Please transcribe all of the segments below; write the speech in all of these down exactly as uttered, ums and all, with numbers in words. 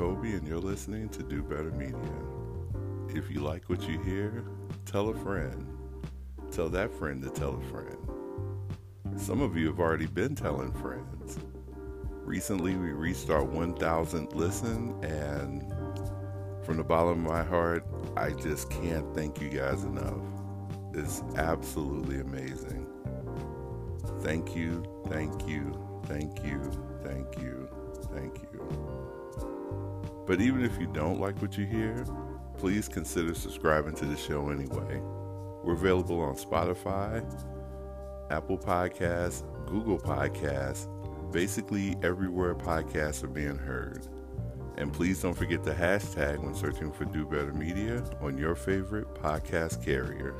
Kobe, and you're listening to Do Better Media. If you like what you hear, tell a friend. Tell that friend to tell a friend. Some of you have already been telling friends. Recently, we reached our one thousandth listen, and from the bottom of my heart, I just can't thank you guys enough. It's absolutely amazing. Thank you, thank you, thank you, thank you, thank you. But even if you don't like what you hear, please consider subscribing to the show anyway. We're available on Spotify, Apple Podcasts, Google Podcasts, basically everywhere podcasts are being heard. And please don't forget the hashtag when searching for Do Better Media on your favorite podcast carrier.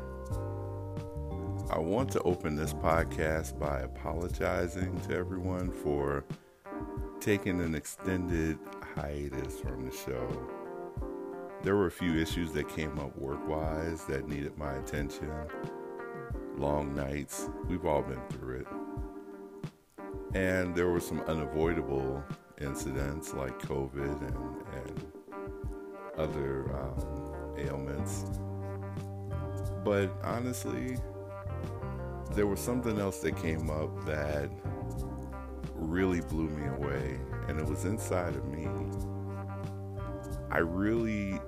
I want to open this podcast by apologizing to everyone for taking an extended hiatus from the show. There were a few issues that came up work-wise that needed my attention. Long nights, we've all been through it. And there were some unavoidable incidents like COVID and, and other um, ailments. But honestly, there was something else that came up that really blew me away, and it was inside of me. I really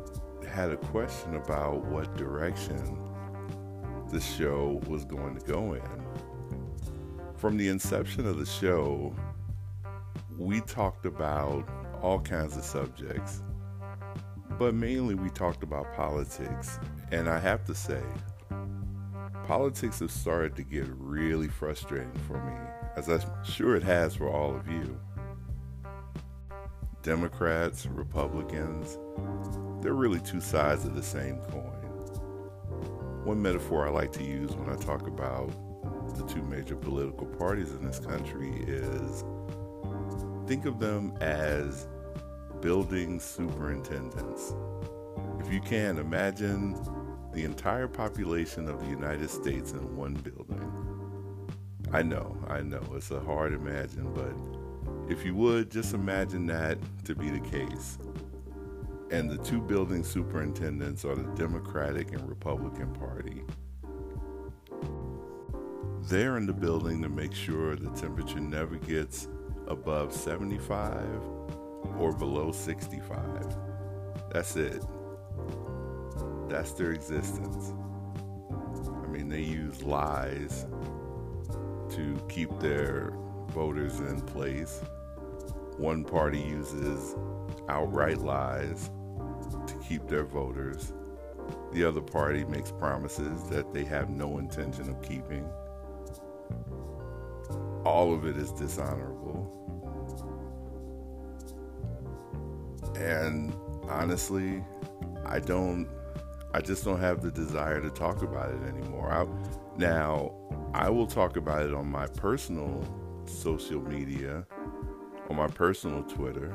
had a question about what direction the show was going to go in. From the inception of the show, we talked about all kinds of subjects, but mainly we talked about politics, and I have to say, politics has started to get really frustrating for me, as I'm sure it has for all of you. Democrats, Republicans, they're really two sides of the same coin. One metaphor I like to use when I talk about the two major political parties in this country is, think of them as building superintendents. If you can, imagine the entire population of the United States in one building. I know, I know, it's a hard imagine, but if you would, just imagine that to be the case. And the two building superintendents are the Democratic and Republican Party. They're in the building to make sure the temperature never gets above seventy-five or below sixty-five. That's it. That's their existence. I mean, they use lies to keep their voters in place. One party uses outright lies to keep their voters. The other party makes promises that they have no intention of keeping. All of it is dishonorable. And honestly, I don't I just don't have the desire to talk about it anymore. I, now, I will talk about it on my personal social media, on my personal Twitter.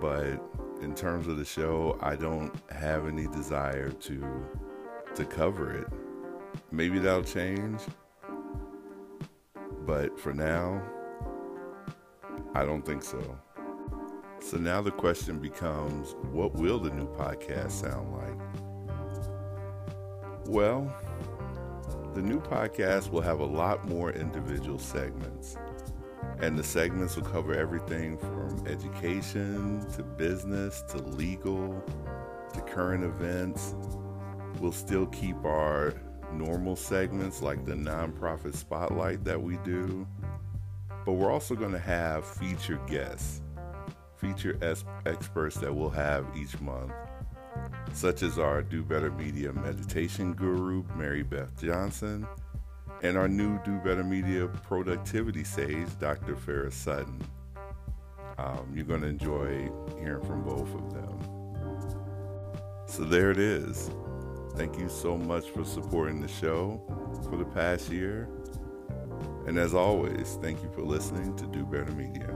But in terms of the show, I don't have any desire to to cover it. Maybe that'll change. But for now, I don't think so. So now the question becomes, what will the new podcast sound like? Well, the new podcast will have a lot more individual segments. And the segments will cover everything from education to business to legal to current events. We'll still keep our normal segments like the nonprofit spotlight that we do. But we're also going to have feature guests. Feature es- experts that we'll have each month, such as our Do Better Media meditation guru, Mary Beth Johnson, and our new Do Better Media productivity sage, Doctor Ferris Sutton. Um, you're going to enjoy hearing from both of them. So there it is. Thank you so much for supporting the show for the past year. And as always, thank you for listening to Do Better Media.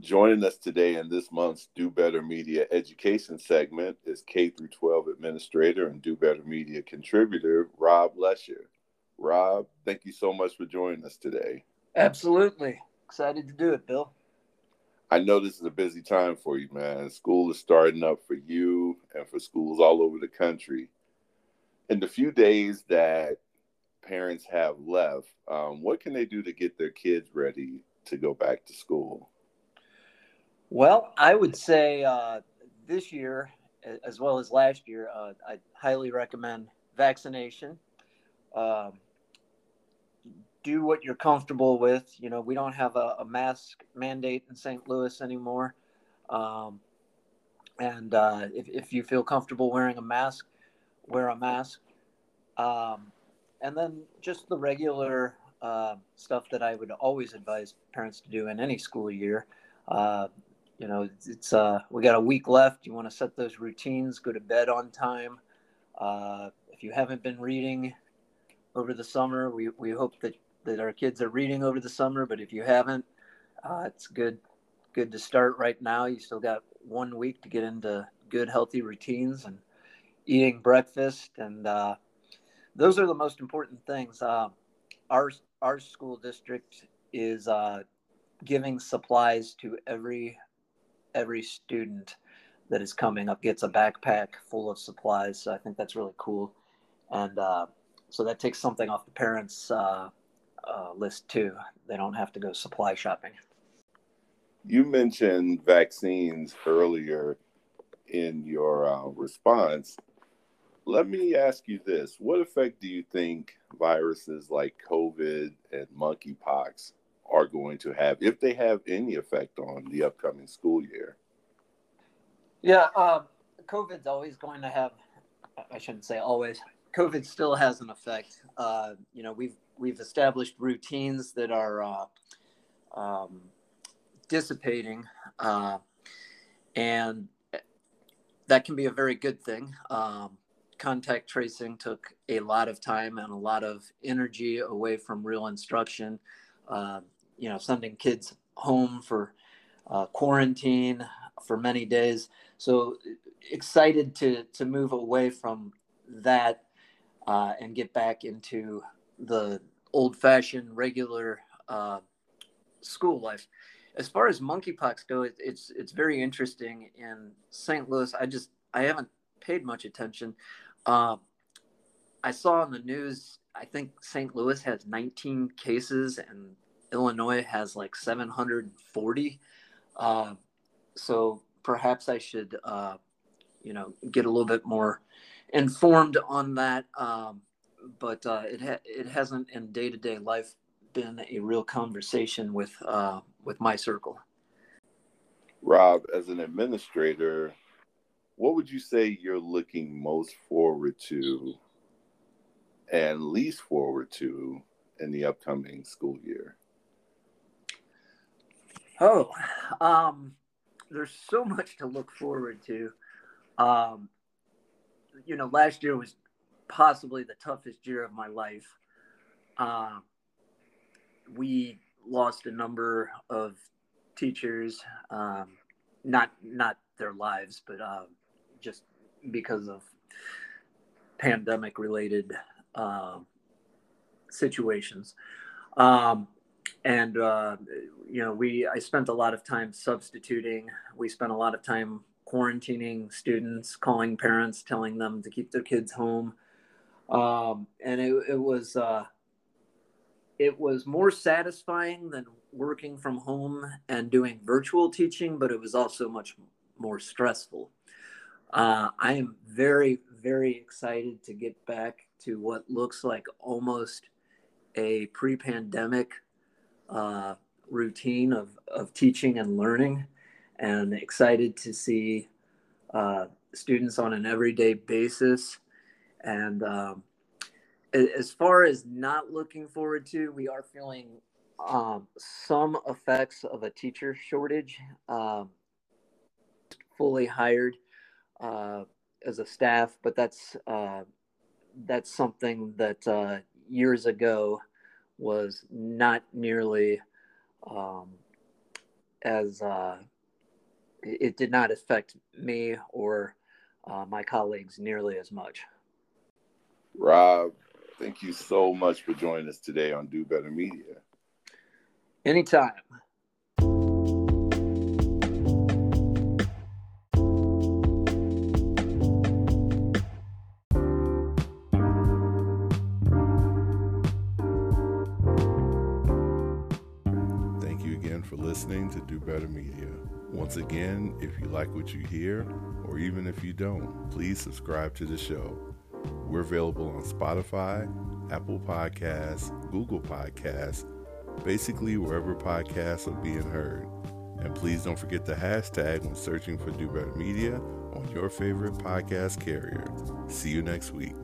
Joining us today in this month's Do Better Media education segment is K through twelve administrator and Do Better Media contributor, Rob Lesher. Rob, thank you so much for joining us today. Absolutely. Excited to do it, Bill. I know this is a busy time for you, man. School is starting up for you and for schools all over the country. In the few days that parents have left, um, what can they do to get their kids ready to go back to school? Well, I would say uh, this year, as well as last year, uh, I highly recommend vaccination. Uh, do what you're comfortable with. You know, we don't have a, a mask mandate in Saint Louis anymore. Um, and uh, if, if you feel comfortable wearing a mask, wear a mask. Um, and then just the regular uh, stuff that I would always advise parents to do in any school year. Uh, you know, it's uh, we got a week left. You want to set those routines, go to bed on time. Uh, if you haven't been reading over the summer, we, we hope that, that our kids are reading over the summer. But if you haven't, uh, it's good good to start right now. You still got one week to get into good, healthy routines and eating breakfast. And uh, those are the most important things. Uh, our, our school district is uh, giving supplies to every every student that is coming up, gets a backpack full of supplies. So I think that's really cool. And uh, so that takes something off the parents' uh, uh, list too. They don't have to go supply shopping. You mentioned vaccines earlier in your uh, response. Let me ask you this. What effect do you think viruses like COVID and monkeypox are going to have, if they have any effect on the upcoming school year? Yeah, uh, COVID's always going to have, I shouldn't say always, COVID still has an effect. Uh, you know, we've we've established routines that are uh, um, dissipating, uh, and that can be a very good thing. Um, contact tracing took a lot of time and a lot of energy away from real instruction. Uh, you know, sending kids home for uh, quarantine for many days. So excited to to move away from that uh, and get back into the old-fashioned regular uh, school life. As far as monkeypox go, it, it's it's very interesting in Saint Louis. I just I haven't paid much attention. Uh, I saw on the news, I think Saint Louis has nineteen cases and Illinois has like seven hundred forty. Uh, so perhaps I should, uh, you know, get a little bit more informed on that. Um, but uh, it ha- it hasn't in day-to-day life been a real conversation with uh, with my circle. Rob, as an administrator, what would you say you're looking most forward to and least forward to in the upcoming school year? Oh, um, there's so much to look forward to. Um, you know, last year was possibly the toughest year of my life. Uh, we lost a number of teachers, um, not not their lives, but uh, just because of pandemic-related Uh, situations, um, and uh, you know, we I spent a lot of time substituting. We spent a lot of time quarantining students, calling parents, telling them to keep their kids home, um, and it, it was uh, it was more satisfying than working from home and doing virtual teaching, but it was also much more stressful. Uh, I am very, very excited to get back to what looks like almost a pre-pandemic uh, routine of, of teaching and learning, and excited to see uh, students on an everyday basis. And um, as far as not looking forward to, we are feeling um, some effects of a teacher shortage, um, fully hired Uh, as a staff, but that's uh, that's something that uh, years ago was not nearly um, as uh, it did not affect me or uh, my colleagues nearly as much. Rob, thank you so much for joining us today on Do Better Media. Anytime. Listening to Do Better Media. Once again, if you like what you hear, or even if you don't, please subscribe to the show. We're available on Spotify, Apple Podcasts, Google Podcasts, basically wherever podcasts are being heard. And please don't forget the hashtag when searching for Do Better Media on your favorite podcast carrier. See you next week.